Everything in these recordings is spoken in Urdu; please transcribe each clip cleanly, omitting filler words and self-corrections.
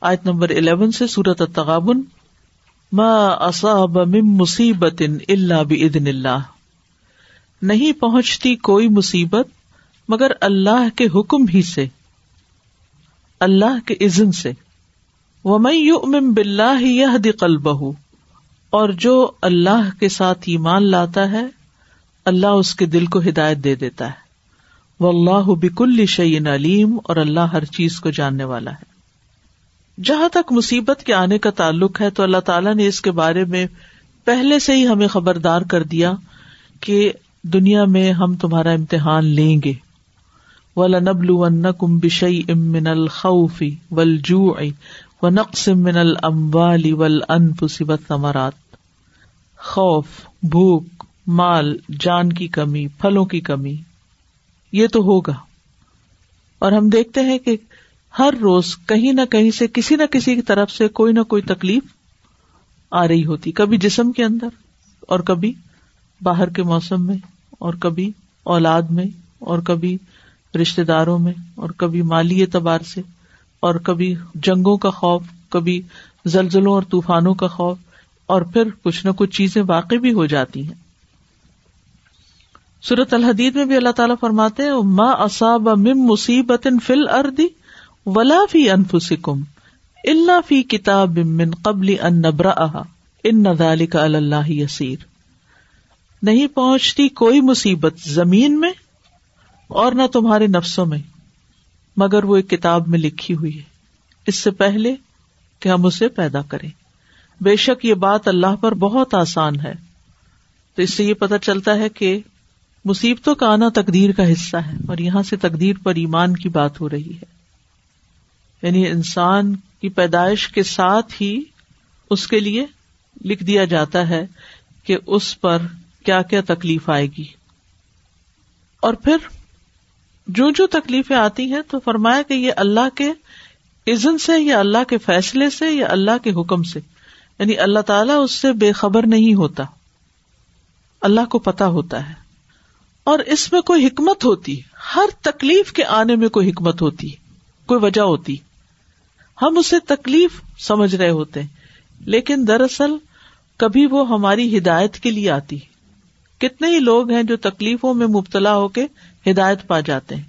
آیت نمبر 11 سے سورۃ التغابن، ما اصاب من مصیبت الا باذن اللہ، نہیں پہنچتی کوئی مصیبت مگر اللہ کے حکم ہی سے، اللہ کے اذن سے، ومن یؤمن باللہ یہد قلبہ، اور جو اللہ کے ساتھ ایمان لاتا ہے اللہ اس کے دل کو ہدایت دے دیتا ہے، واللہ بکل شیء علیم، اور اللہ ہر چیز کو جاننے والا ہے۔ جہاں تک مصیبت کے آنے کا تعلق ہے تو اللہ تعالیٰ نے اس کے بارے میں پہلے سے ہی ہمیں خبردار کر دیا کہ دنیا میں ہم تمہارا امتحان لیں گے، وَلَنَبْلُوَنَّكُمْ بِشَيْءٍ مِّنَ الْخَوْفِ وَالْجُوعِ وَنَقْصٍ مِّنَ الْأَمْوَالِ وَالْأَنفُسِ وَالثَّمَرَاتِ، خوف، بھوک، مال، جان کی کمی، پھلوں کی کمی، یہ تو ہوگا۔ اور ہم دیکھتے ہیں کہ ہر روز کہیں نہ کہیں سے، کسی نہ کسی کی طرف سے کوئی نہ کوئی تکلیف آ رہی ہوتی، کبھی جسم کے اندر اور کبھی باہر کے موسم میں اور کبھی اولاد میں اور کبھی رشتہ داروں میں اور کبھی مالی اعتبار سے اور کبھی جنگوں کا خوف، کبھی زلزلوں اور طوفانوں کا خوف، اور پھر کچھ نہ کچھ چیزیں واقع بھی ہو جاتی ہیں۔ سورۃ الحدید میں بھی اللہ تعالیٰ فرماتے ہیں، ما اصاب من مصیبت فی الارض ولا فی انفسکم الا فی کتاب من قبل ان نبرأها ان ذلک علی اللہ یسیر، نہیں پہنچتی کوئی مصیبت زمین میں اور نہ تمہارے نفسوں میں مگر وہ ایک کتاب میں لکھی ہوئی ہے، اس سے پہلے کہ ہم اسے پیدا کریں، بے شک یہ بات اللہ پر بہت آسان ہے۔ تو اس سے یہ پتہ چلتا ہے کہ مصیبتوں کا آنا تقدیر کا حصہ ہے، اور یہاں سے تقدیر پر ایمان کی بات ہو رہی ہے، یعنی انسان کی پیدائش کے ساتھ ہی اس کے لیے لکھ دیا جاتا ہے کہ اس پر کیا کیا تکلیف آئے گی، اور پھر جو جو تکلیفیں آتی ہیں تو فرمایا کہ یہ اللہ کے اذن سے، یا اللہ کے فیصلے سے، یا اللہ کے حکم سے، یعنی اللہ تعالیٰ اس سے بے خبر نہیں ہوتا، اللہ کو پتہ ہوتا ہے، اور اس میں کوئی حکمت ہوتی، ہر تکلیف کے آنے میں کوئی حکمت ہوتی، کوئی وجہ ہوتی، ہم اسے تکلیف سمجھ رہے ہوتے ہیں لیکن دراصل کبھی وہ ہماری ہدایت کے لیے آتی ہے۔ کتنے ہی لوگ ہیں جو تکلیفوں میں مبتلا ہو کے ہدایت پا جاتے ہیں،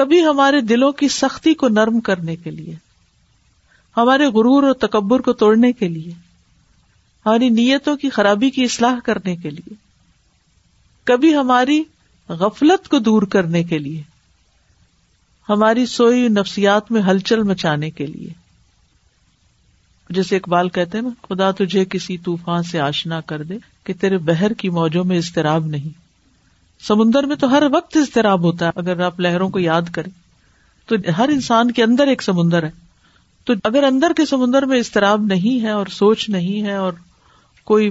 کبھی ہمارے دلوں کی سختی کو نرم کرنے کے لیے، ہمارے غرور اور تکبر کو توڑنے کے لیے، ہماری نیتوں کی خرابی کی اصلاح کرنے کے لیے، کبھی ہماری غفلت کو دور کرنے کے لیے، ہماری سوئی نفسیات میں ہلچل مچانے کے لیے۔ جیسے اقبال کہتے ہیں نا، خدا تجھے کسی طوفان سے آشنا کر دے کہ تیرے بحر کی موجوں میں اضطراب نہیں۔ سمندر میں تو ہر وقت اضطراب ہوتا ہے، اگر آپ لہروں کو یاد کریں تو ہر انسان کے اندر ایک سمندر ہے، تو اگر اندر کے سمندر میں اضطراب نہیں ہے اور سوچ نہیں ہے اور کوئی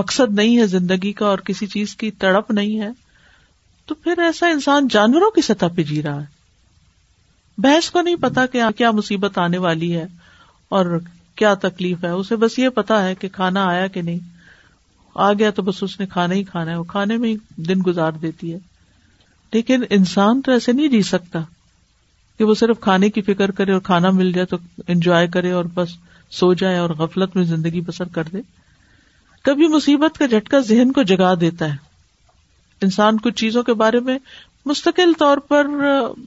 مقصد نہیں ہے زندگی کا اور کسی چیز کی تڑپ نہیں ہے، تو پھر ایسا انسان جانوروں کی سطح پہ جی رہا ہے، بھینس کو نہیں پتا کہ کیا مصیبت آنے والی ہے اور کیا تکلیف ہے، اسے بس یہ پتا ہے کہ کھانا آیا کہ نہیں، آ گیا تو بس اس نے کھانا ہی کھانا ہے، وہ کھانے میں ہی دن گزار دیتی ہے۔ لیکن انسان تو ایسے نہیں جی سکتا کہ وہ صرف کھانے کی فکر کرے اور کھانا مل جائے تو انجوائے کرے اور بس سو جائے اور غفلت میں زندگی بسر کر دے۔ کبھی مصیبت کا جھٹکا ذہن کو جگا دیتا ہے، انسان کچھ چیزوں کے بارے میں مستقل طور پر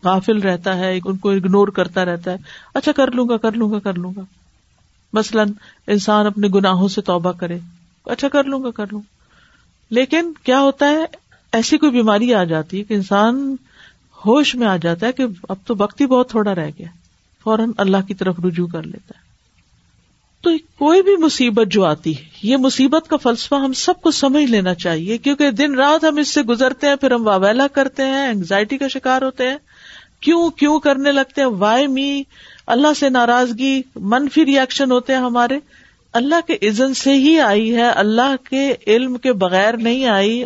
غافل رہتا ہے، ان کو اگنور کرتا رہتا ہے، اچھا کر لوں گا۔ مثلاً انسان اپنے گناہوں سے توبہ کرے، اچھا کر لوں گا، لیکن کیا ہوتا ہے، ایسی کوئی بیماری آ جاتی ہے کہ انسان ہوش میں آ جاتا ہے کہ اب تو وقت ہی بہت تھوڑا رہ گیا، فوراً اللہ کی طرف رجوع کر لیتا ہے۔ تو کوئی بھی مصیبت جو آتی ہے، یہ مصیبت کا فلسفہ ہم سب کو سمجھ لینا چاہیے، کیونکہ دن رات ہم اس سے گزرتے ہیں، پھر ہم واویلا کرتے ہیں، اینگزائٹی کا شکار ہوتے ہیں، کیوں کرنے لگتے ہیں، وائی می، اللہ سے ناراضگی، منفی ری ایکشن ہوتے ہیں ہمارے۔ اللہ کے اذن سے ہی آئی ہے، اللہ کے علم کے بغیر نہیں آئی،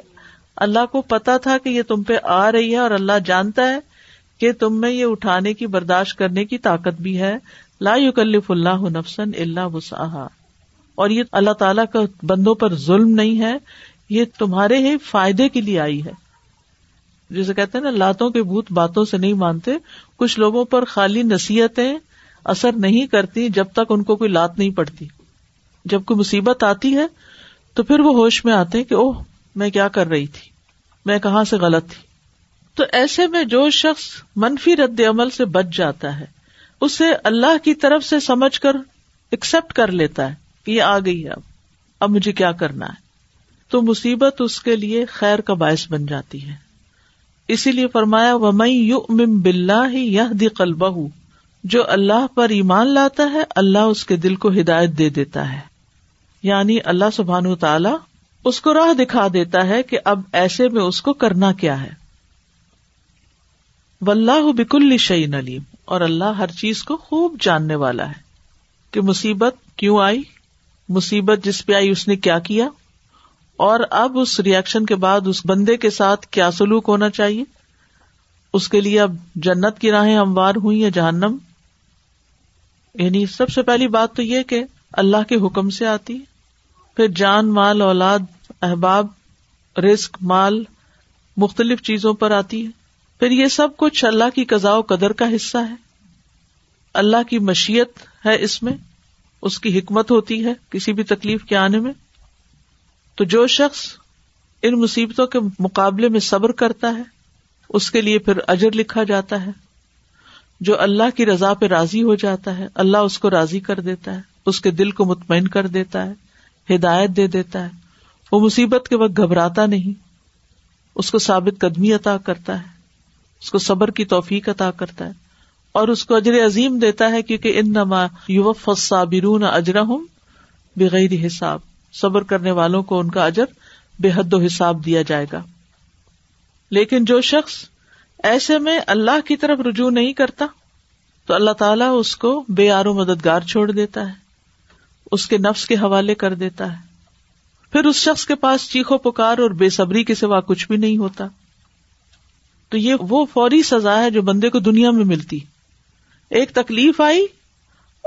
اللہ کو پتا تھا کہ یہ تم پہ آ رہی ہے، اور اللہ جانتا ہے کہ تم میں یہ اٹھانے کی، برداشت کرنے کی طاقت بھی ہے۔ لا یکلف اللہ نفسا الا وسعہا، اور یہ اللہ تعالیٰ کا بندوں پر ظلم نہیں ہے، یہ تمہارے ہی فائدے کے لیے آئی ہے۔ جسے کہتے ہیں نا، لاتوں کے بھوت باتوں سے نہیں مانتے، کچھ لوگوں پر خالی نصیحتیں اثر نہیں کرتی جب تک ان کو کوئی لات نہیں پڑتی. جب کوئی مصیبت آتی ہے تو پھر وہ ہوش میں آتے ہیں کہ اوہ میں کیا کر رہی تھی، میں کہاں سے غلط تھی. تو ایسے میں جو شخص منفی رد عمل سے بچ جاتا ہے اسے اللہ کی طرف سے سمجھ کر ایکسپٹ کر لیتا ہے کہ یہ آ گئی ہے، اب مجھے کیا کرنا ہے، تو مصیبت اس کے لیے خیر کا باعث بن جاتی ہے. اسی لیے فرمایا وَمَن يُؤْمِن بِاللَّهِ يَهْدِ قَلْبَهُ، جو اللہ پر ایمان لاتا ہے اللہ اس کے دل کو ہدایت دے دیتا ہے، یعنی اللہ سبحانہ وتعالی اس کو راہ دکھا دیتا ہے کہ اب ایسے میں اس کو کرنا کیا ہے. وَاللَّهُ بِكُلِّ شَيْءٍ عَلِيمٌ، اور اللہ ہر چیز کو خوب جاننے والا ہے کہ مصیبت کیوں آئی، مصیبت جس پہ آئی اس نے کیا کیا، اور اب اس ریاکشن کے بعد اس بندے کے ساتھ کیا سلوک ہونا چاہیے، اس کے لیے اب جنت کی راہیں ہموار ہوئی یا جہنم. یعنی سب سے پہلی بات تو یہ کہ اللہ کے حکم سے آتی ہے، پھر جان، مال، اولاد، احباب، رزق، مال، مختلف چیزوں پر آتی ہے. پھر یہ سب کچھ اللہ کی قضاء و قدر کا حصہ ہے، اللہ کی مشیت ہے اس میں، اس کی حکمت ہوتی ہے کسی بھی تکلیف کے آنے میں. تو جو شخص ان مصیبتوں کے مقابلے میں صبر کرتا ہے اس کے لیے پھر اجر لکھا جاتا ہے. جو اللہ کی رضا پہ راضی ہو جاتا ہے اللہ اس کو راضی کر دیتا ہے، اس کے دل کو مطمئن کر دیتا ہے، ہدایت دے دیتا ہے، وہ مصیبت کے وقت گھبراتا نہیں، اس کو ثابت قدمی عطا کرتا ہے، اس کو صبر کی توفیق عطا کرتا ہے، اور اس کو اجر عظیم دیتا ہے، کیونکہ انما یوفی الصابرون اجرہم بغیر حساب، صبر کرنے والوں کو ان کا اجر بے حد و حساب دیا جائے گا. لیکن جو شخص ایسے میں اللہ کی طرف رجوع نہیں کرتا تو اللہ تعالیٰ اس کو بے یار و مددگار چھوڑ دیتا ہے، اس کے نفس کے حوالے کر دیتا ہے. پھر اس شخص کے پاس چیخو پکار اور بے صبری کے سوا کچھ بھی نہیں ہوتا. تو یہ وہ فوری سزا ہے جو بندے کو دنیا میں ملتی، ایک تکلیف آئی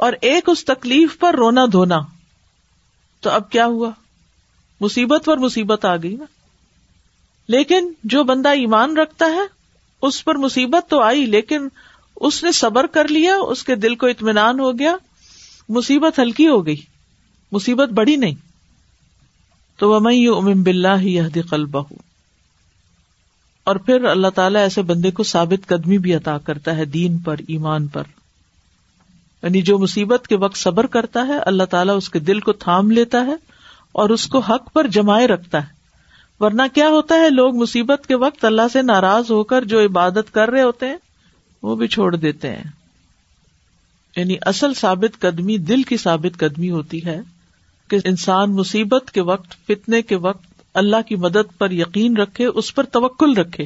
اور ایک اس تکلیف پر رونا دھونا. تو اب کیا ہوا، مصیبت پر مصیبت آ گئی نا. لیکن جو بندہ ایمان رکھتا ہے اس پر مصیبت تو آئی لیکن اس نے صبر کر لیا، اس کے دل کو اطمینان ہو گیا، مصیبت ہلکی ہو گئی، مصیبت بڑی نہیں. تو وَمَن يُؤْمِن بِاللَّهِ يَهْدِ قَلْبَهُ، اور پھر اللہ تعالیٰ ایسے بندے کو ثابت قدمی بھی عطا کرتا ہے دین پر، ایمان پر. یعنی جو مصیبت کے وقت صبر کرتا ہے اللہ تعالیٰ اس کے دل کو تھام لیتا ہے اور اس کو حق پر جمائے رکھتا ہے. ورنہ کیا ہوتا ہے، لوگ مصیبت کے وقت اللہ سے ناراض ہو کر جو عبادت کر رہے ہوتے ہیں وہ بھی چھوڑ دیتے ہیں. یعنی اصل ثابت قدمی دل کی ثابت قدمی ہوتی ہے کہ انسان مصیبت کے وقت، فتنے کے وقت اللہ کی مدد پر یقین رکھے، اس پر توکل رکھے.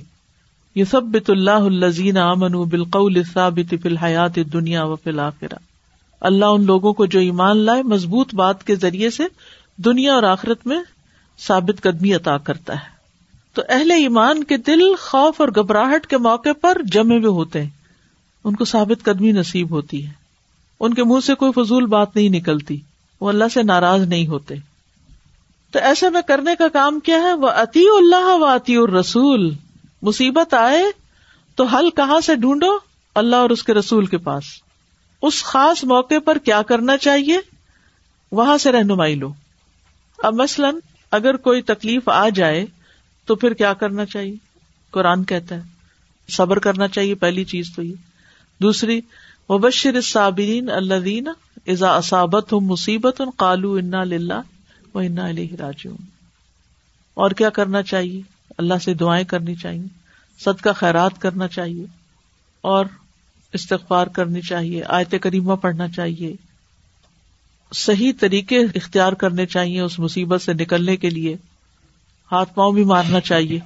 یثبت اللہ الذین آمنوا بالقول الثابت فی الحیات الدنیا وفی الآخرہ، اللہ ان لوگوں کو جو ایمان لائے مضبوط بات کے ذریعے سے دنیا اور آخرت میں ثابت قدمی عطا کرتا ہے. تو اہل ایمان کے دل خوف اور گھبراہٹ کے موقع پر جمے ہوئے ہوتے ہیں، ان کو ثابت قدمی نصیب ہوتی ہے، ان کے منہ سے کوئی فضول بات نہیں نکلتی، وہ اللہ سے ناراض نہیں ہوتے. تو ایسے میں کرنے کا کام کیا ہے، وَأَطِیعُوا اللَّهَ وَأَطِیعُوا الرَّسُولَ. مصیبت آئے تو حل کہاں سے ڈھونڈو، اللہ اور اس کے رسول کے پاس. اس خاص موقع پر کیا کرنا چاہیے، وہاں سے رہنمائی لو. اب مثلا اگر کوئی تکلیف آ جائے تو پھر کیا کرنا چاہیے، قرآن کہتا ہے صبر کرنا چاہیے، پہلی چیز تو یہ. دوسری وَبَشِّرِ الصَّابِرِينَ الَّذِينَ إِذَا أَصَابَتْهُمْ مُصِيبَةٌ قَالُوا إِنَّا لِلَّهِ وَإِنَّا إِلَيْهِ رَاجِعُونَ. اور کیا کرنا چاہیے، اللہ سے دعائیں کرنی چاہیے، صدقہ خیرات کرنا چاہیے، اور استغفار کرنی چاہیے، آیت کریمہ پڑھنا چاہیے، صحیح طریقے اختیار کرنے چاہیے اس مصیبت سے نکلنے کے لیے. ہاتھ پاؤں بھی مارنا چاہیے،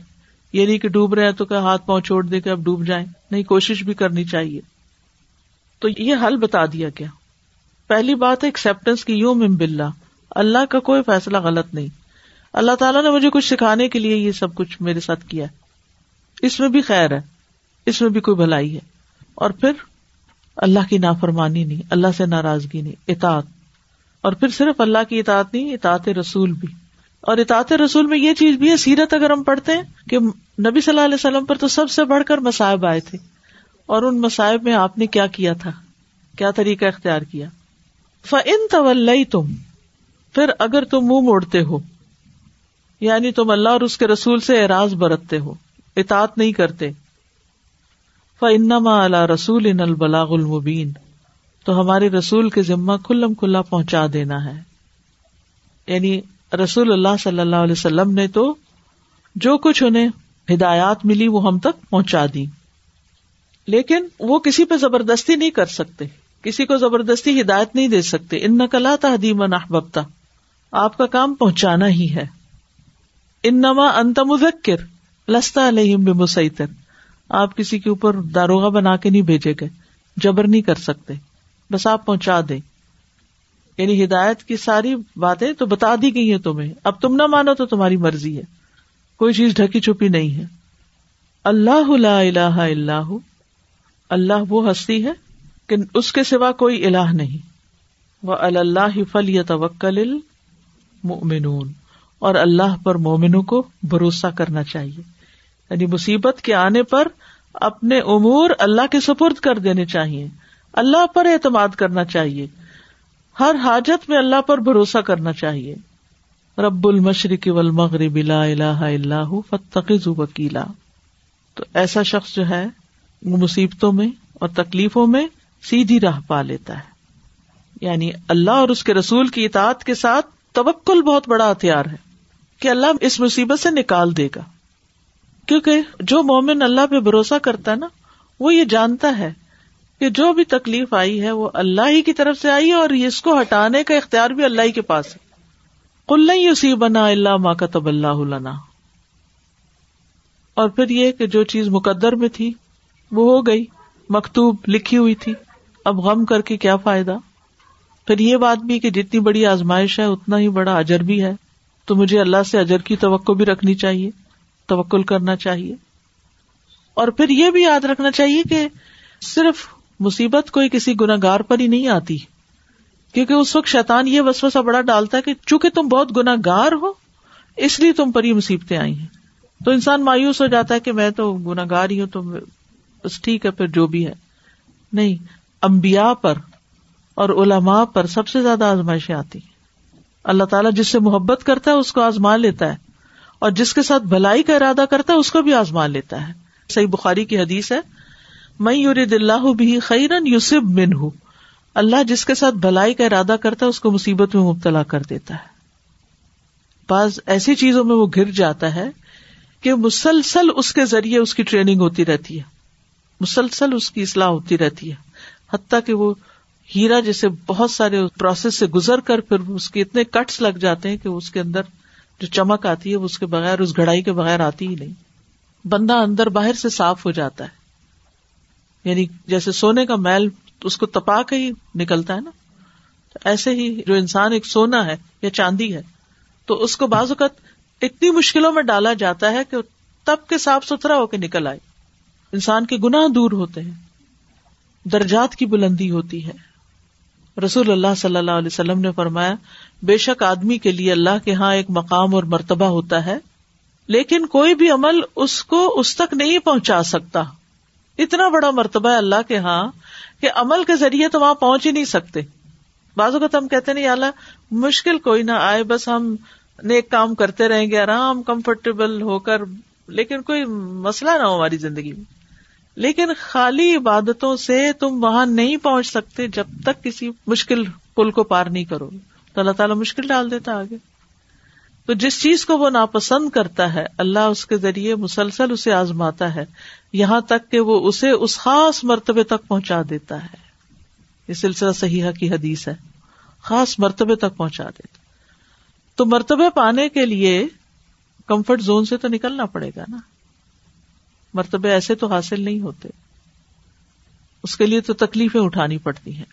یہ نہیں کہ ڈوب رہے ہیں تو کہ ہاتھ پاؤں چھوڑ دے کہ اب ڈوب جائیں، نہیں، کوشش بھی کرنی چاہیے. تو یہ حل بتا دیا گیا. پہلی بات ہے ایکسیپٹنس کی، یوم باللہ، اللہ کا کوئی فیصلہ غلط نہیں، اللہ تعالیٰ نے مجھے کچھ سکھانے کے لیے یہ سب کچھ میرے ساتھ کیا ہے، اس میں بھی خیر ہے، اس میں بھی کوئی بھلائی ہے. اور پھر اللہ کی نافرمانی نہیں، اللہ سے ناراضگی نہیں، اطاعت. اور پھر صرف اللہ کی اطاعت نہیں، اطاعت رسول بھی. اور اطاعت رسول میں یہ چیز بھی ہے، سیرت اگر ہم پڑھتے ہیں کہ نبی صلی اللہ علیہ وسلم پر تو سب سے بڑھ کر مصائب آئے تھے، اور ان مصائب میں آپ نے کیا کیا تھا، کیا طریقہ اختیار کیا. فَإِن تَوَلَّيْتُمْ، پھر اگر تم منہ موڑتے ہو، یعنی تم اللہ اور اس کے رسول سے اعراض برتتے ہو، اطاعت نہیں کرتے. فَإِنَّمَا عَلَى رَسُولِنَا الْبَلَاغُ الْمُبِينَ، تو ہمارے رسول کے ذمہ کھلم کھلا پہنچا دینا ہے. یعنی رسول اللہ صلی اللہ علیہ وسلم نے تو جو کچھ انہیں ہدایات ملی وہ ہم تک پہنچا دی، لیکن وہ کسی پہ زبردستی نہیں کر سکتے، کسی کو زبردستی ہدایت نہیں دے سکتے. انک لا تہدی من احببت، آپ کا کام پہنچانا ہی ہے. انما انت مذکر لست علیہم بمسیطر، آپ کسی کے اوپر داروغہ بنا کے نہیں بھیجے گئے، جبر نہیں کر سکتے، بس آپ پہنچا دیں. یعنی ہدایت کی ساری باتیں تو بتا دی گئی ہیں تمہیں، اب تم نہ مانو تو تمہاری مرضی ہے، کوئی چیز ڈھکی چھپی نہیں ہے. اللہ لا الہ الا ہو، اللہ وہ ہستی ہے کہ اس کے سوا کوئی الہ نہیں. وعلی اللہ فلیتوکل المؤمنون، اور اللہ پر مومنوں کو بھروسہ کرنا چاہیے. یعنی مصیبت کے آنے پر اپنے امور اللہ کے سپرد کر دینے چاہیے، اللہ پر اعتماد کرنا چاہیے، ہر حاجت میں اللہ پر بھروسہ کرنا چاہیے. رب المشرق والمغرب لا الہ الا ہو فاتخذہ وکیلا، تو ایسا شخص جو ہے وہ مصیبتوں میں اور تکلیفوں میں سیدھی راہ پا لیتا ہے. یعنی اللہ اور اس کے رسول کی اطاعت کے ساتھ توکل بہت بڑا ہتھیار ہے کہ اللہ اس مصیبت سے نکال دے گا، کیونکہ جو مومن اللہ پہ بھروسہ کرتا ہے نا، وہ یہ جانتا ہے کہ جو بھی تکلیف آئی ہے وہ اللہ ہی کی طرف سے آئی ہے، اور اس کو ہٹانے کا اختیار بھی اللہ ہی کے پاس ہے. قل لن یصیبنا الا ما کتب اللہ لنا، اور پھر یہ کہ جو چیز مقدر میں تھی وہ ہو گئی، مکتوب لکھی ہوئی تھی، اب غم کر کے کیا فائدہ. پھر یہ بات بھی کہ جتنی بڑی آزمائش ہے اتنا ہی بڑا اجر بھی ہے، تو مجھے اللہ سے اجر کی توقع بھی رکھنی چاہیے، توکل کرنا چاہیے. اور پھر یہ بھی یاد رکھنا چاہیے کہ صرف مصیبت کوئی کسی گناہگار پر ہی نہیں آتی، کیونکہ اس وقت شیطان یہ وسوسہ بڑا ڈالتا ہے کہ چونکہ تم بہت گناہگار ہو اس لیے تم پر یہ مصیبتیں آئی ہیں. تو انسان مایوس ہو جاتا ہے کہ میں تو گناہگار ہی ہوں تو بس ٹھیک ہے پھر جو بھی ہے. نہیں، انبیاء پر اور علماء پر سب سے زیادہ آزمائشیں آتی ہیں. اللہ تعالیٰ جس سے محبت کرتا ہے اس کو آزما لیتا ہے، اور جس کے ساتھ بھلائی کا ارادہ کرتا ہے اس کو بھی آزما لیتا ہے. صحیح بخاری کی حدیث ہے، من یرید اللہ بہ خیرا یصب منہ، اللہ جس کے ساتھ بھلائی کا ارادہ کرتا ہے اس کو مصیبت میں مبتلا کر دیتا ہے. بعض ایسی چیزوں میں وہ گر جاتا ہے کہ مسلسل اس کے ذریعے اس کی ٹریننگ ہوتی رہتی ہے، مسلسل اس کی اصلاح ہوتی رہتی ہے، حتیٰ کہ وہ ہیرا جیسے بہت سارے پروسیس سے گزر کر پھر اس کے اتنے کٹس لگ جاتے ہیں کہ اس کے اندر جو چمک آتی ہے وہ اس کے بغیر، اس گھڑائی کے بغیر آتی ہی نہیں. بندہ اندر باہر سے صاف ہو جاتا ہے، یعنی جیسے سونے کا میل اس کو تپا کے ہی نکلتا ہے نا، تو ایسے ہی جو انسان ایک سونا ہے یا چاندی ہے تو اس کو بعض اوقات اتنی مشکلوں میں ڈالا جاتا ہے کہ تب کے صاف ستھرا ہو کے نکل آئے. انسان کے گناہ دور ہوتے ہیں، درجات کی بلندی ہوتی ہے. رسول اللہ صلی اللہ علیہ وسلم نے فرمایا، بے شک آدمی کے لیے اللہ کے ہاں ایک مقام اور مرتبہ ہوتا ہے، لیکن کوئی بھی عمل اس کو اس تک نہیں پہنچا سکتا. اتنا بڑا مرتبہ ہے اللہ کے ہاں کہ عمل کے ذریعے تو وہاں پہنچ ہی نہیں سکتے. بعض اوقات ہم کہتے ہیں یا اللہ مشکل کوئی نہ آئے، بس ہم نیک کام کرتے رہیں گے آرام کمفرٹیبل ہو کر، لیکن کوئی مسئلہ نہ ہو ہماری زندگی میں. لیکن خالی عبادتوں سے تم وہاں نہیں پہنچ سکتے جب تک کسی مشکل پل کو پار نہیں کرو. تو اللہ تعالیٰ مشکل ڈال دیتا آگے. تو جس چیز کو وہ ناپسند کرتا ہے اللہ اس کے ذریعے مسلسل اسے آزماتا ہے، یہاں تک کہ وہ اسے اس خاص مرتبے تک پہنچا دیتا ہے. یہ سلسلہ صحیحہ کی حدیث ہے، خاص مرتبے تک پہنچا دیتا. تو مرتبے پانے کے لیے کمفرٹ زون سے تو نکلنا پڑے گا نا، مرتبے ایسے تو حاصل نہیں ہوتے، اس کے لیے تو تکلیفیں اٹھانی پڑتی ہیں.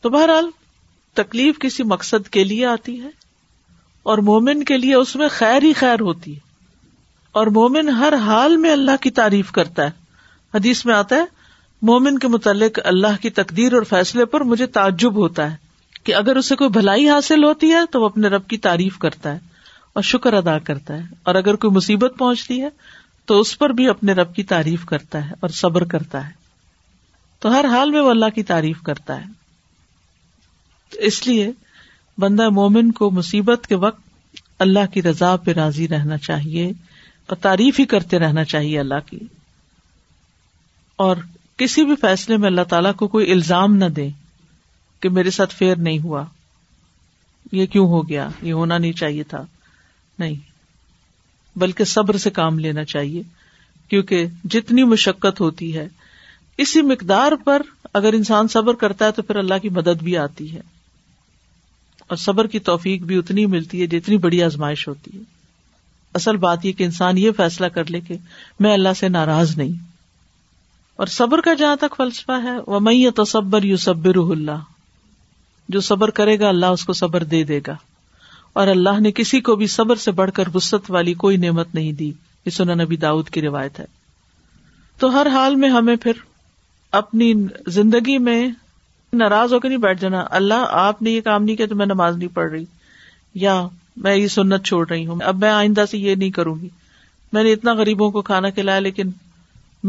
تو بہرحال تکلیف کسی مقصد کے لیے آتی ہے، اور مومن کے لیے اس میں خیر ہی خیر ہوتی ہے، اور مومن ہر حال میں اللہ کی تعریف کرتا ہے. حدیث میں آتا ہے مومن کے متعلق اللہ کی تقدیر اور فیصلے پر مجھے تعجب ہوتا ہے کہ اگر اسے کوئی بھلائی حاصل ہوتی ہے تو وہ اپنے رب کی تعریف کرتا ہے اور شکر ادا کرتا ہے، اور اگر کوئی مصیبت پہنچتی ہے تو اس پر بھی اپنے رب کی تعریف کرتا ہے اور صبر کرتا ہے. تو ہر حال میں وہ اللہ کی تعریف کرتا ہے. اس لیے بندہ مومن کو مصیبت کے وقت اللہ کی رضا پہ راضی رہنا چاہیے اور تعریف ہی کرتے رہنا چاہیے اللہ کی. اور کسی بھی فیصلے میں اللہ تعالیٰ کو کوئی الزام نہ دے کہ میرے ساتھ فیئر نہیں ہوا، یہ کیوں ہو گیا، یہ ہونا نہیں چاہیے تھا. نہیں، بلکہ صبر سے کام لینا چاہیے، کیونکہ جتنی مشقت ہوتی ہے اسی مقدار پر اگر انسان صبر کرتا ہے تو پھر اللہ کی مدد بھی آتی ہے، اور صبر کی توفیق بھی اتنی ملتی ہے جتنی بڑی آزمائش ہوتی ہے. اصل بات یہ کہ انسان یہ فیصلہ کر لے کہ میں اللہ سے ناراض نہیں. اور صبر کا جہاں تک فلسفہ ہے، وَمَن يَتَصَبَّرْ يُصَبِّرُهُ اللَّهُ، جو صبر کرے گا اللہ اس کو صبر دے دے گا، اور اللہ نے کسی کو بھی صبر سے بڑھ کر وسعت والی کوئی نعمت نہیں دی. یہ سنن نبی داؤد کی روایت ہے. تو ہر حال میں ہمیں پھر اپنی زندگی میں ناراض ہو کے نہیں بیٹھ جانا، اللہ آپ نے یہ کام نہیں کیا تو میں نماز نہیں پڑھ رہی، یا میں یہ سنت چھوڑ رہی ہوں، اب میں آئندہ سے یہ نہیں کروں گی، میں نے اتنا غریبوں کو کھانا کھلایا لیکن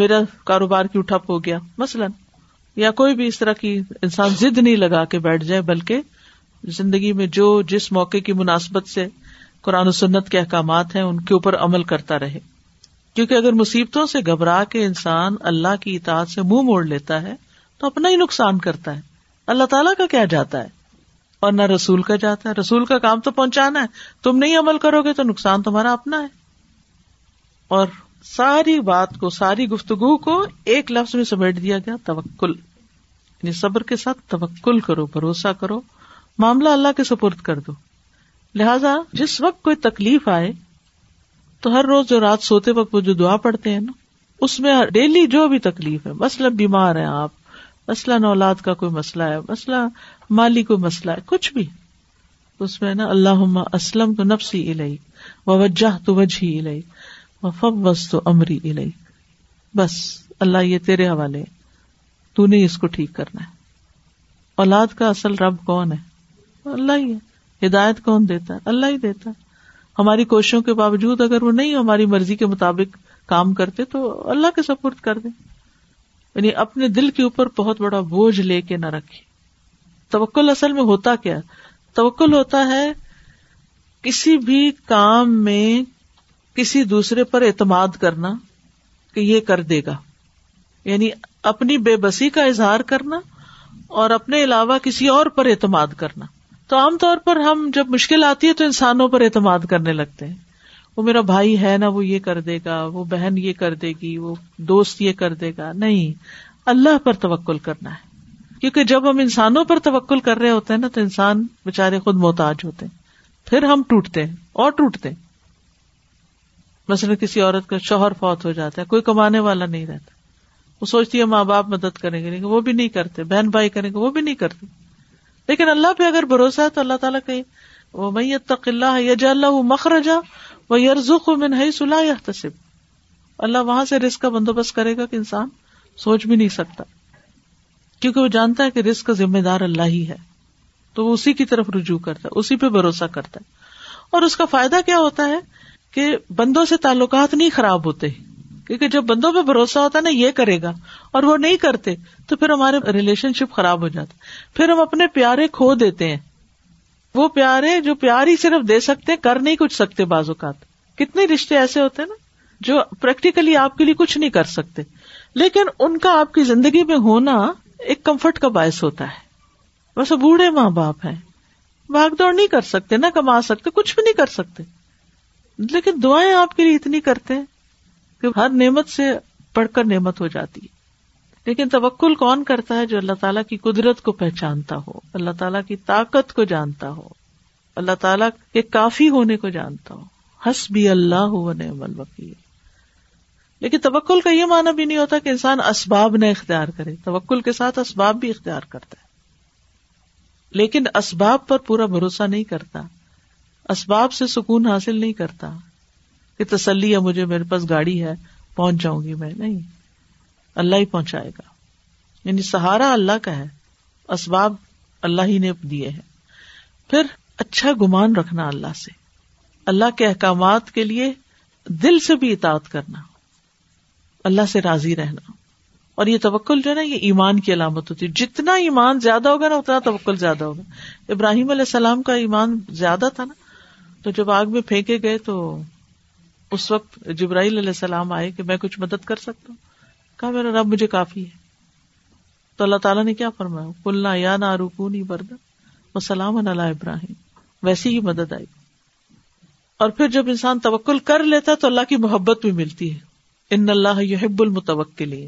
میرا کاروبار کیوں ٹھپ ہو گیا مثلاً. یا کوئی بھی اس طرح کی انسان ضد نہیں لگا کے بیٹھ جائے، بلکہ زندگی میں جو جس موقع کی مناسبت سے قرآن و سنت کے احکامات ہیں ان کے اوپر عمل کرتا رہے. کیونکہ اگر مصیبتوں سے گھبرا کے انسان اللہ کی اطاعت سے منہ موڑ لیتا ہے تو اپنا ہی نقصان کرتا ہے. اللہ تعالیٰ کا کیا جاتا ہے اور نہ رسول کا جاتا ہے. رسول کا کام تو پہنچانا ہے، تم نہیں عمل کرو گے تو نقصان تمہارا اپنا ہے. اور ساری بات کو، ساری گفتگو کو ایک لفظ میں سمیٹ دیا گیا، توکل. یعنی صبر کے ساتھ توکل کرو، بھروسہ کرو، معاملہ اللہ کے سپرد کر دو. لہٰذا جس وقت کوئی تکلیف آئے تو ہر روز جو رات سوتے وقت وہ جو دعا پڑھتے ہیں نا، اس میں ڈیلی جو بھی تکلیف ہے، مثلا بیمار ہیں آپ، مثلاً اولاد کا کوئی مسئلہ ہے، مثلا مالی کوئی مسئلہ ہے، کچھ بھی، اس میں نا اللہم اسلمت نفسی الیک ووجہت وجہی الیک وفوضت امری الیک، بس اللہ یہ تیرے حوالے، تو نے اس کو ٹھیک کرنا ہے. اولاد کا اصل رب کون ہے؟ اللہ ہی ہے. ہدایت کون دیتا ہے؟ اللہ ہی دیتا ہے. ہماری کوششوں کے باوجود اگر وہ نہیں ہماری مرضی کے مطابق کام کرتے تو اللہ کے سپرد کر دیں. یعنی اپنے دل کے اوپر بہت بڑا بوجھ لے کے نہ رکھے. توکل اصل میں ہوتا کیا؟ توکل ہوتا ہے کسی بھی کام میں کسی دوسرے پر اعتماد کرنا کہ یہ کر دے گا. یعنی اپنی بے بسی کا اظہار کرنا اور اپنے علاوہ کسی اور پر اعتماد کرنا. تو عام طور پر ہم جب مشکل آتی ہے تو انسانوں پر اعتماد کرنے لگتے ہیں، وہ میرا بھائی ہے نا وہ یہ کر دے گا، وہ بہن یہ کر دے گی، وہ دوست یہ کر دے گا. نہیں، اللہ پر توکل کرنا ہے. کیونکہ جب ہم انسانوں پر توکل کر رہے ہوتے ہیں نا تو انسان بےچارے خود محتاج ہوتے ہیں، پھر ہم ٹوٹتے ہیں اور ٹوٹتے ہیں. مثلا کسی عورت کا شوہر فوت ہو جاتا ہے، کوئی کمانے والا نہیں رہتا، وہ سوچتی ہے ماں باپ مدد کریں گے، وہ بھی نہیں کرتے، بہن بھائی کریں گے، وہ بھی نہیں کرتے. لیکن اللہ پہ اگر بھروسہ ہے تو اللہ تعالیٰ کہیں وَمَن يَتَّقِ اللَّهَ يَجْعَلْ لَهُ مَخْرَجًا وَيَرْزُقْهُ مِنْ حَيْثُ لَا يَحْتَسِبُ. اللہ وہاں سے رزق کا بندوبست کرے گا کہ انسان سوچ بھی نہیں سکتا، کیونکہ وہ جانتا ہے کہ رزق کا ذمہ دار اللہ ہی ہے، تو وہ اسی کی طرف رجوع کرتا ہے، اسی پہ بھروسہ کرتا ہے. اور اس کا فائدہ کیا ہوتا ہے کہ بندوں سے تعلقات نہیں خراب ہوتے، کیونکہ جب بندوں پہ بھروسہ ہوتا ہے نا یہ کرے گا اور وہ نہیں کرتے تو پھر ہمارے ریلیشن شپ خراب ہو جاتا ہے، پھر ہم اپنے پیارے کھو دیتے ہیں. وہ پیارے جو پیار ہی صرف دے سکتے، کر نہیں کچھ سکتے. بعض اوقات کتنے رشتے ایسے ہوتے ہیں نا جو پریکٹیکلی آپ کے لیے کچھ نہیں کر سکتے، لیکن ان کا آپ کی زندگی میں ہونا ایک کمفرٹ کا باعث ہوتا ہے. ویسے بوڑھے ماں باپ ہیں، بھاگ دوڑ نہیں کر سکتے، نہ کما سکتے، کچھ بھی نہیں کر سکتے، لیکن دعائیں آپ کے لیے اتنی کرتے ہیں کہ ہر نعمت سے بڑھ کر نعمت ہو جاتی ہے. لیکن توکل کون کرتا ہے؟ جو اللہ تعالیٰ کی قدرت کو پہچانتا ہو، اللہ تعالیٰ کی طاقت کو جانتا ہو، اللہ تعالیٰ کے کافی ہونے کو جانتا ہو. حسبی اللہ و نعم الوکیل. لیکن توکل کا یہ معنی بھی نہیں ہوتا کہ انسان اسباب نہ اختیار کرے. توکل کے ساتھ اسباب بھی اختیار کرتا ہے، لیکن اسباب پر پورا بھروسہ نہیں کرتا، اسباب سے سکون حاصل نہیں کرتا کہ تسلی ہے مجھے، میرے پاس گاڑی ہے، پہنچ جاؤں گی میں. نہیں، اللہ ہی پہنچائے گا. یعنی سہارا اللہ کا ہے، اسباب اللہ ہی نے دیے ہیں. پھر اچھا گمان رکھنا اللہ سے، اللہ کے احکامات کے لیے دل سے بھی اطاعت کرنا، اللہ سے راضی رہنا. اور یہ توکل جو ہے نا یہ ایمان کی علامت ہوتی ہے. جتنا ایمان زیادہ ہوگا نا اتنا توکل زیادہ ہوگا. ابراہیم علیہ السلام کا ایمان زیادہ تھا نا, تو جب آگ میں پھینکے گئے تو اس وقت جبرائیل علیہ السلام آئے کہ میں کچھ مدد کر سکتا ہوں, کہا میرا رب مجھے کافی ہے. تو اللہ تعالیٰ نے کیا فرمایا, قلنا یا نار کونی بردا وسلام علی ابراہیم, ویسی ہی مدد آئی. اور پھر جب انسان توکل کر لیتا تو اللہ کی محبت بھی ملتی ہے. ان اللہ یحب المتوکلین,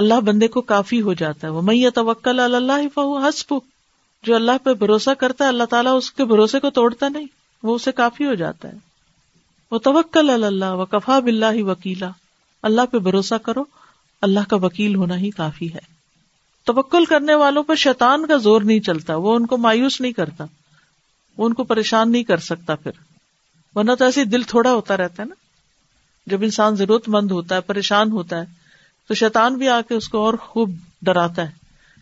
اللہ بندے کو کافی ہو جاتا ہے. ومن یتوکل علی اللہ فہو حسبہ, جو اللہ پہ بھروسہ کرتا ہے اللہ تعالیٰ اس کے بھروسے کو توڑتا نہیں, وہ اسے کافی ہو جاتا ہے. وتوکل علی اللہ وکفا باللہ وکیلا, اللہ پہ بھروسہ کرو, اللہ کا وکیل ہونا ہی کافی ہے. توکل کرنے والوں پر شیطان کا زور نہیں چلتا, وہ ان کو مایوس نہیں کرتا, وہ ان کو پریشان نہیں کر سکتا. پھر ورنہ تو ایسے دل تھوڑا ہوتا رہتا ہے نا, جب انسان ضرورت مند ہوتا ہے, پریشان ہوتا ہے, تو شیطان بھی آ کے اس کو اور خوب ڈراتا ہے.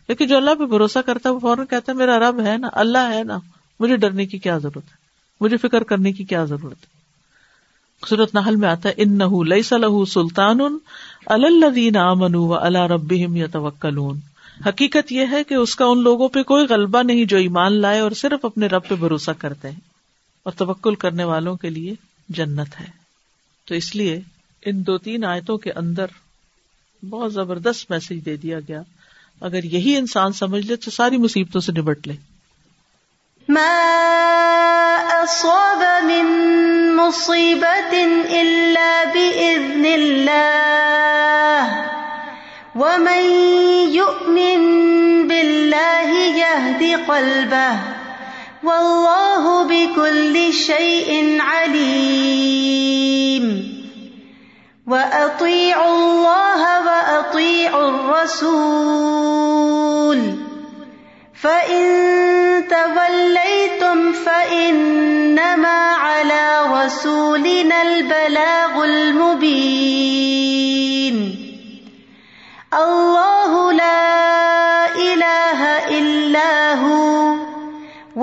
لیکن جو اللہ پہ بھروسہ کرتا ہے وہ فوراً کہتا ہے میرا رب ہے نا, اللہ ہے نا, مجھے ڈرنے کی کیا ضرورت ہے, مجھے فکر کرنے کی کیا ضرورت ہے. سورۃ نحل میں آتا ہے انہ لیس لہ سلطان علی الذین آمنوا وعلی ربہم یتوکلون, حقیقت یہ ہے کہ اس کا ان لوگوں پہ کوئی غلبہ نہیں جو ایمان لائے اور صرف اپنے رب پہ بھروسہ کرتے ہیں. اور توکل کرنے والوں کے لیے جنت ہے. تو اس لیے ان دو تین آیتوں کے اندر بہت زبردست میسج دے دیا گیا. اگر یہی انسان سمجھ لے تو ساری مصیبتوں سے نبٹ لے. ما اصاب من مصیبت الا باذن اللہ ومن یؤمن باللہ یہد قلبہ واللہ بکل شیء علیم وأطیعوا اللہ وأطیعوا الرسول فإن تولیتم فإنما علی رسولنا البلاغ المبین. اللہ لا الہ الا ہو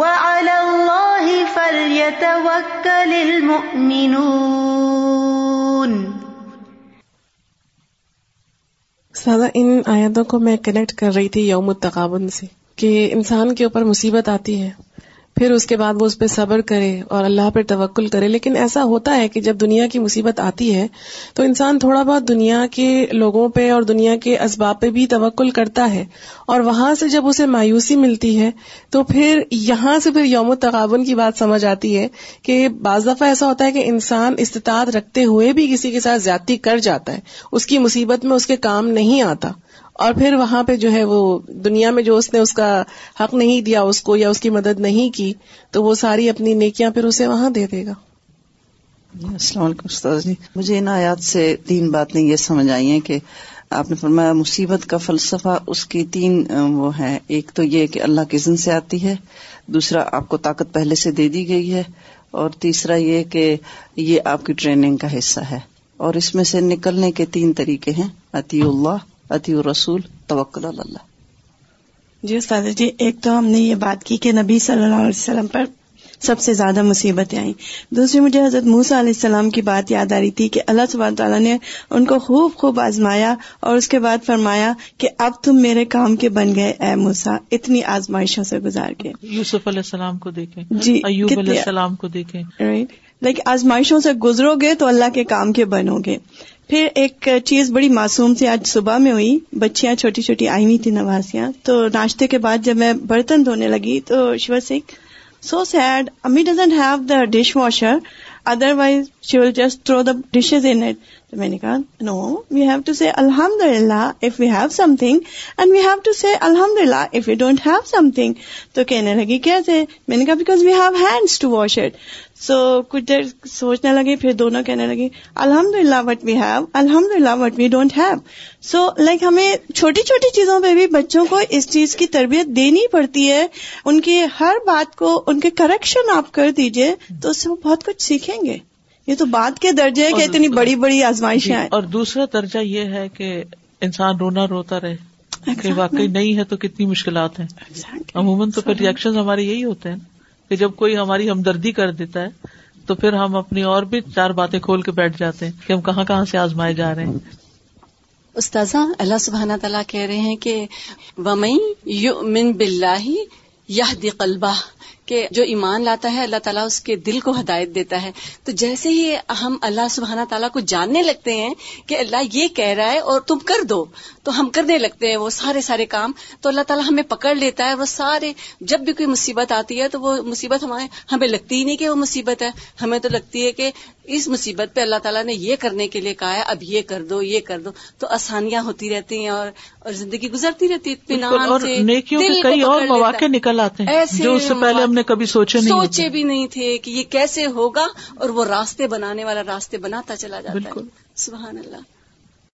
وعلی اللہ فلیتوکل المؤمنون. سادہ ان آیاتوں کو میں کنیکٹ کر رہی تھی یوم التغابن سے, کہ انسان کے اوپر مصیبت آتی ہے, پھر اس کے بعد وہ اس پہ صبر کرے اور اللہ پہ توکل کرے. لیکن ایسا ہوتا ہے کہ جب دنیا کی مصیبت آتی ہے تو انسان تھوڑا بہت دنیا کے لوگوں پہ اور دنیا کے اسباب پہ بھی توکل کرتا ہے, اور وہاں سے جب اسے مایوسی ملتی ہے تو پھر یہاں سے پھر یوم التغابن کی بات سمجھ آتی ہے کہ بعض دفعہ ایسا ہوتا ہے کہ انسان استطاعت رکھتے ہوئے بھی کسی کے ساتھ زیادتی کر جاتا ہے, اس کی مصیبت میں اس کے کام نہیں آتا, اور پھر وہاں پہ جو ہے وہ دنیا میں جو اس نے اس کا حق نہیں دیا اس کو یا اس کی مدد نہیں کی تو وہ ساری اپنی نیکیاں پھر اسے وہاں دے دے گا. السلام علیکم استاد جی, مجھے ان آیات سے تین باتیں یہ سمجھ آئی ہیں کہ آپ نے فرمایا مصیبت کا فلسفہ, اس کی تین وہ ہیں. ایک تو یہ کہ اللہ کی اذن سے آتی ہے, دوسرا آپ کو طاقت پہلے سے دے دی گئی ہے, اور تیسرا یہ کہ یہ آپ کی ٹریننگ کا حصہ ہے. اور اس میں سے نکلنے کے تین طریقے ہیں, اطیع اللہ, اطیع الرسول, توکل علی اللہ. جی استاد جی, ایک تو ہم نے یہ بات کی کہ نبی صلی اللہ علیہ وسلم پر سب سے زیادہ مصیبتیں آئیں. دوسری مجھے حضرت موسیٰ علیہ السلام کی بات یاد آ رہی تھی کہ اللہ سبحانہ تعالیٰ نے ان کو خوب خوب آزمایا اور اس کے بعد فرمایا کہ اب تم میرے کام کے بن گئے اے موسیٰ. اتنی آزمائشوں سے گزار گئے. یوسف علیہ السلام کو دیکھیں, جی ایوب علیہ السلام کو دیکھیں, لیکن آزمائشوں سے گزرو گے تو اللہ کے کام کے بنو گے. پھر ایک چیز بڑی معصوم سے آج صبح میں ہوئی, بچیاں چھوٹی چھوٹی آئی ہوئی تھی نوازیاں, تو ناشتے کے بعد جب میں برتن دھونے لگی تو she was saying so said امی doesn't have the dish washer otherwise she will just throw the dishes in it. تو میں نے کہا نو, وی ہیو ٹو سے الحمد للہ if we have something and we have to say الحمد للہ if we don't have something. تو کہنے لگی کیسے؟ میں نے کہا because we have hands to wash it. So کچھ دیر سوچنے لگے, پھر دونوں کہنے لگے الحمد للہ وٹ وی ہیو, الحمد للہ what we don't have. So like ہمیں چھوٹی چھوٹی چیزوں پہ بھی بچوں کو اس چیز کی تربیت دینی پڑتی ہے. ان کی ہر بات کو, ان کے کریکشن آپ کر دیجئے تو اس سے وہ بہت کچھ سیکھیں گے. یہ تو بات کے درجے ہے کہ اتنی بڑی بڑی آزمائشیں ہیں. اور دوسرا درجہ یہ ہے کہ انسان رونا روتا رہے کہ واقعی نہیں ہے تو کتنی مشکلات ہیں. عموماً تو پھر ریئیکشن ہمارے یہی ہوتے ہیں کہ جب کوئی ہماری ہمدردی کر دیتا ہے تو پھر ہم اپنی اور بھی چار باتیں کھول کے بیٹھ جاتے ہیں کہ ہم کہاں کہاں سے آزمائے جا رہے ہیں. استاذہ اللہ سبحانہ تعالیٰ کہہ رہے ہیں کہ وَمَن يُؤْمِن بِاللَّهِ يَهْدِ قَلْبَهُ، کہ جو ایمان لاتا ہے اللہ تعالیٰ اس کے دل کو ہدایت دیتا ہے. تو جیسے ہی ہم اللہ سبحانہ تعالیٰ کو جاننے لگتے ہیں کہ اللہ یہ کہہ رہا ہے اور تم کر دو، تو ہم کرنے لگتے ہیں وہ سارے کام. تو اللہ تعالیٰ ہمیں پکڑ لیتا ہے، وہ سارے، جب بھی کوئی مصیبت آتی ہے تو وہ مصیبت ہمیں لگتی ہی نہیں کہ وہ مصیبت ہے، ہمیں تو لگتی ہے کہ اس مصیبت پہ اللہ تعالیٰ نے یہ کرنے کے لیے کہا ہے، اب یہ کر دو. تو آسانیاں ہوتی رہتی ہیں اور زندگی گزرتی رہتی اطمینان سے. نیکیوں کے کئی اور مواقع نکل آتے ہیں جو اس سے پہلے ہم نے کبھی سوچے بھی نہیں تھے کہ یہ کیسے ہوگا، اور وہ راستے بنانے والا راستے بناتا چلا جاتا ہے. سبحان اللہ.